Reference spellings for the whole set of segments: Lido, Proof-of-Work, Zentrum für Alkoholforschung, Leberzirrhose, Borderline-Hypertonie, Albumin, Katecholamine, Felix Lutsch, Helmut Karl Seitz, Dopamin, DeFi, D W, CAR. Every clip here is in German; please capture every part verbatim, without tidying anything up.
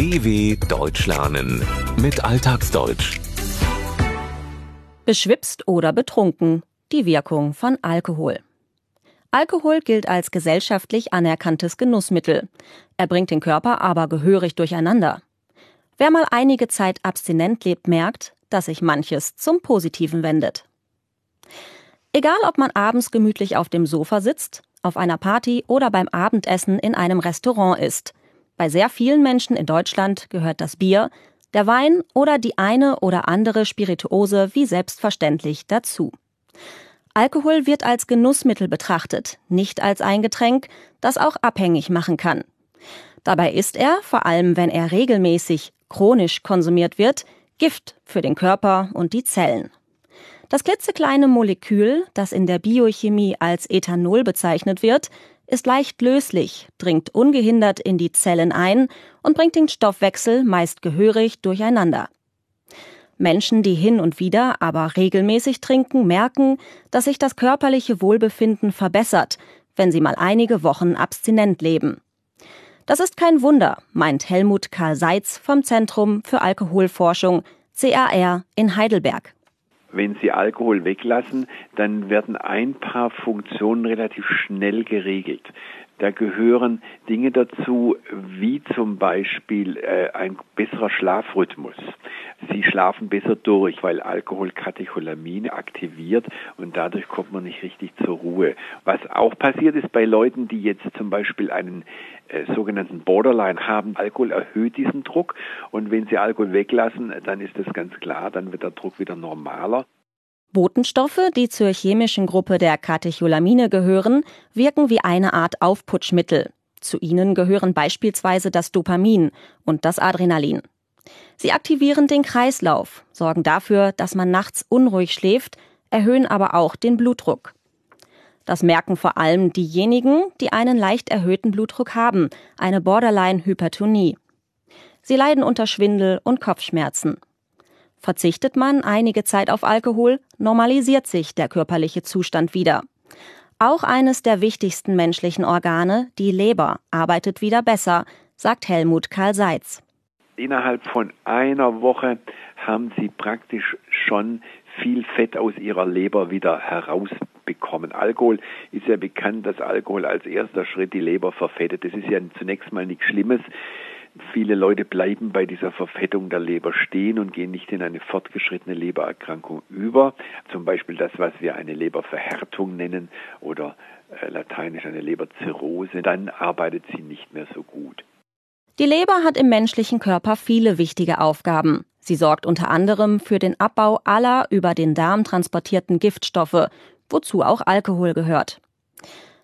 D W Deutsch lernen mit Alltagsdeutsch. Beschwipst oder betrunken. Die Wirkung von Alkohol. Alkohol gilt als gesellschaftlich anerkanntes Genussmittel. Er bringt den Körper aber gehörig durcheinander. Wer mal einige Zeit abstinent lebt, merkt, dass sich manches zum Positiven wendet. Egal, ob man abends gemütlich auf dem Sofa sitzt, auf einer Party oder beim Abendessen in einem Restaurant ist. Bei sehr vielen Menschen in Deutschland gehört das Bier, der Wein oder die eine oder andere Spirituose wie selbstverständlich dazu. Alkohol wird als Genussmittel betrachtet, nicht als ein Getränk, das auch abhängig machen kann. Dabei ist er, vor allem wenn er regelmäßig, chronisch konsumiert wird, Gift für den Körper und die Zellen. Das klitzekleine Molekül, das in der Biochemie als Ethanol bezeichnet wird, ist leicht löslich, dringt ungehindert in die Zellen ein und bringt den Stoffwechsel meist gehörig durcheinander. Menschen, die hin und wieder, aber regelmäßig trinken, merken, dass sich das körperliche Wohlbefinden verbessert, wenn sie mal einige Wochen abstinent leben. Das ist kein Wunder, meint Helmut Karl Seitz vom Zentrum für Alkoholforschung, C A R in Heidelberg. Wenn Sie Alkohol weglassen, dann werden ein paar Funktionen relativ schnell geregelt. Da gehören Dinge dazu, wie zum Beispiel äh, ein besserer Schlafrhythmus. Sie schlafen besser durch, weil Alkohol Katecholamine aktiviert und dadurch kommt man nicht richtig zur Ruhe. Was auch passiert ist bei Leuten, die jetzt zum Beispiel einen äh, sogenannten Borderline haben, Alkohol erhöht diesen Druck und wenn Sie Alkohol weglassen, dann ist das ganz klar, dann wird der Druck wieder normaler. Botenstoffe, die zur chemischen Gruppe der Katecholamine gehören, wirken wie eine Art Aufputschmittel. Zu ihnen gehören beispielsweise das Dopamin und das Adrenalin. Sie aktivieren den Kreislauf, sorgen dafür, dass man nachts unruhig schläft, erhöhen aber auch den Blutdruck. Das merken vor allem diejenigen, die einen leicht erhöhten Blutdruck haben, eine Borderline-Hypertonie. Sie leiden unter Schwindel und Kopfschmerzen. Verzichtet man einige Zeit auf Alkohol, normalisiert sich der körperliche Zustand wieder. Auch eines der wichtigsten menschlichen Organe, die Leber, arbeitet wieder besser, sagt Helmut Karl Seitz. Innerhalb von einer Woche haben sie praktisch schon viel Fett aus ihrer Leber wieder herausbekommen. Alkohol ist ja bekannt, dass Alkohol als erster Schritt die Leber verfettet. Das ist ja zunächst mal nichts Schlimmes. Viele Leute bleiben bei dieser Verfettung der Leber stehen und gehen nicht in eine fortgeschrittene Lebererkrankung über. Zum Beispiel das, was wir eine Leberverhärtung nennen oder lateinisch eine Leberzirrhose. Dann arbeitet sie nicht mehr so gut. Die Leber hat im menschlichen Körper viele wichtige Aufgaben. Sie sorgt unter anderem für den Abbau aller über den Darm transportierten Giftstoffe, wozu auch Alkohol gehört.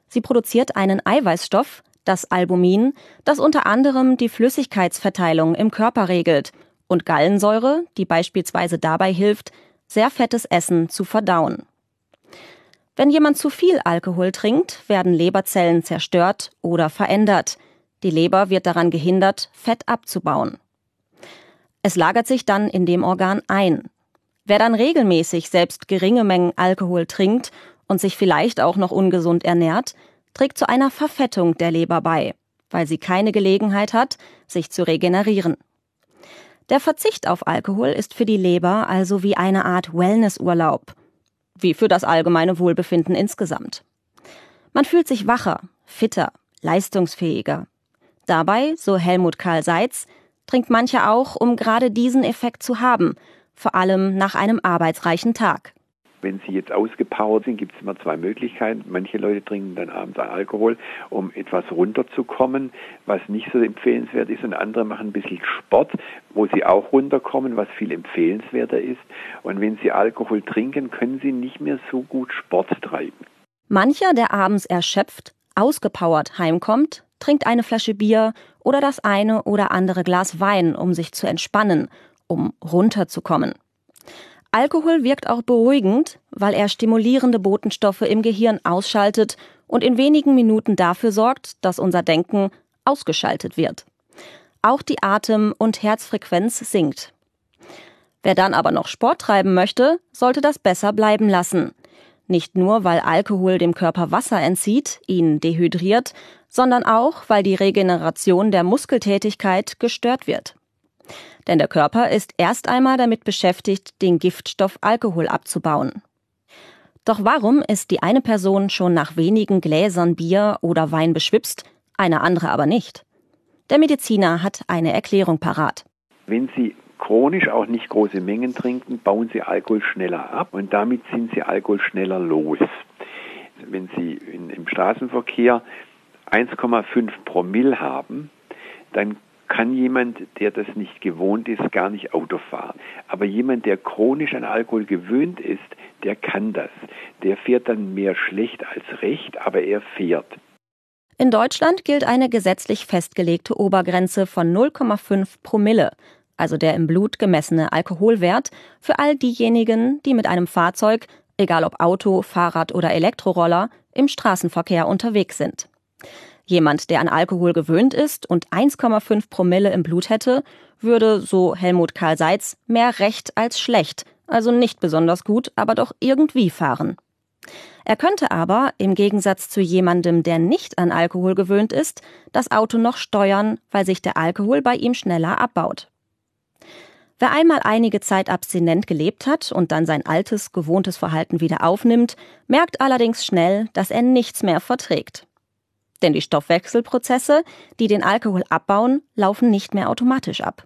Sie produziert einen Eiweißstoff, das Albumin, das unter anderem die Flüssigkeitsverteilung im Körper regelt, und Gallensäure, die beispielsweise dabei hilft, sehr fettes Essen zu verdauen. Wenn jemand zu viel Alkohol trinkt, werden Leberzellen zerstört oder verändert. Die Leber wird daran gehindert, Fett abzubauen. Es lagert sich dann in dem Organ ein. Wer dann regelmäßig selbst geringe Mengen Alkohol trinkt und sich vielleicht auch noch ungesund ernährt, trägt zu einer Verfettung der Leber bei, weil sie keine Gelegenheit hat, sich zu regenerieren. Der Verzicht auf Alkohol ist für die Leber also wie eine Art Wellnessurlaub, wie für das allgemeine Wohlbefinden insgesamt. Man fühlt sich wacher, fitter, leistungsfähiger. Dabei, so Helmut Karl Seitz, trinkt mancher auch, um gerade diesen Effekt zu haben, vor allem nach einem arbeitsreichen Tag. Wenn sie jetzt ausgepowert sind, gibt es immer zwei Möglichkeiten. Manche Leute trinken dann abends Alkohol, um etwas runterzukommen, was nicht so empfehlenswert ist. Und andere machen ein bisschen Sport, wo sie auch runterkommen, was viel empfehlenswerter ist. Und wenn sie Alkohol trinken, können sie nicht mehr so gut Sport treiben. Mancher, der abends erschöpft, ausgepowert heimkommt, trinkt eine Flasche Bier oder das eine oder andere Glas Wein, um sich zu entspannen, um runterzukommen. Alkohol wirkt auch beruhigend, weil er stimulierende Botenstoffe im Gehirn ausschaltet und in wenigen Minuten dafür sorgt, dass unser Denken ausgeschaltet wird. Auch die Atem- und Herzfrequenz sinkt. Wer dann aber noch Sport treiben möchte, sollte das besser bleiben lassen. Nicht nur, weil Alkohol dem Körper Wasser entzieht, ihn dehydriert, sondern auch, weil die Regeneration der Muskeltätigkeit gestört wird. Denn der Körper ist erst einmal damit beschäftigt, den Giftstoff Alkohol abzubauen. Doch warum ist die eine Person schon nach wenigen Gläsern Bier oder Wein beschwipst, eine andere aber nicht? Der Mediziner hat eine Erklärung parat. Wenn Sie chronisch auch nicht große Mengen trinken, bauen Sie Alkohol schneller ab und damit sind Sie Alkohol schneller los. Wenn Sie in, im Straßenverkehr eins Komma fünf Promille haben, dann kann jemand, der das nicht gewohnt ist, gar nicht Auto fahren. Aber jemand, der chronisch an Alkohol gewöhnt ist, der kann das. Der fährt dann mehr schlecht als recht, aber er fährt. In Deutschland gilt eine gesetzlich festgelegte Obergrenze von null Komma fünf Promille, also der im Blut gemessene Alkoholwert, für all diejenigen, die mit einem Fahrzeug, egal ob Auto, Fahrrad oder Elektroroller, im Straßenverkehr unterwegs sind. Jemand, der an Alkohol gewöhnt ist und eins Komma fünf Promille im Blut hätte, würde, so Helmut Karl Seitz, mehr recht als schlecht, also nicht besonders gut, aber doch irgendwie fahren. Er könnte aber, im Gegensatz zu jemandem, der nicht an Alkohol gewöhnt ist, das Auto noch steuern, weil sich der Alkohol bei ihm schneller abbaut. Wer einmal einige Zeit abstinent gelebt hat und dann sein altes, gewohntes Verhalten wieder aufnimmt, merkt allerdings schnell, dass er nichts mehr verträgt. Denn die Stoffwechselprozesse, die den Alkohol abbauen, laufen nicht mehr automatisch ab.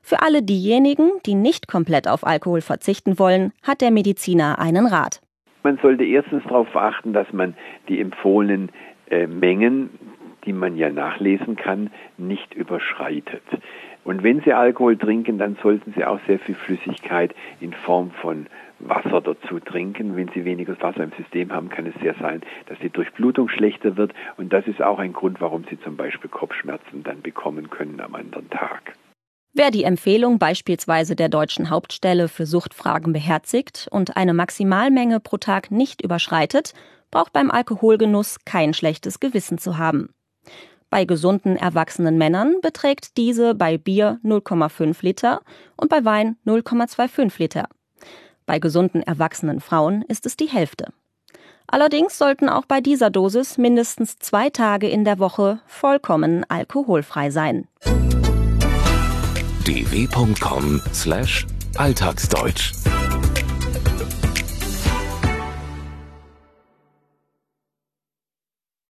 Für alle diejenigen, die nicht komplett auf Alkohol verzichten wollen, hat der Mediziner einen Rat. Man sollte erstens darauf achten, dass man die empfohlenen äh, Mengen, die man ja nachlesen kann, nicht überschreitet. Und wenn Sie Alkohol trinken, dann sollten Sie auch sehr viel Flüssigkeit in Form von Wasser dazu trinken. Wenn Sie weniger Wasser im System haben, kann es sehr sein, dass die Durchblutung schlechter wird. Und das ist auch ein Grund, warum Sie zum Beispiel Kopfschmerzen dann bekommen können am anderen Tag. Wer die Empfehlung beispielsweise der deutschen Hauptstelle für Suchtfragen beherzigt und eine Maximalmenge pro Tag nicht überschreitet, braucht beim Alkoholgenuss kein schlechtes Gewissen zu haben. Bei gesunden erwachsenen Männern beträgt diese bei Bier null Komma fünf Liter und bei Wein null Komma fünfundzwanzig Liter. Bei gesunden erwachsenen Frauen ist es die Hälfte. Allerdings sollten auch bei dieser Dosis mindestens zwei Tage in der Woche vollkommen alkoholfrei sein. d w punkt com slash alltagsdeutsch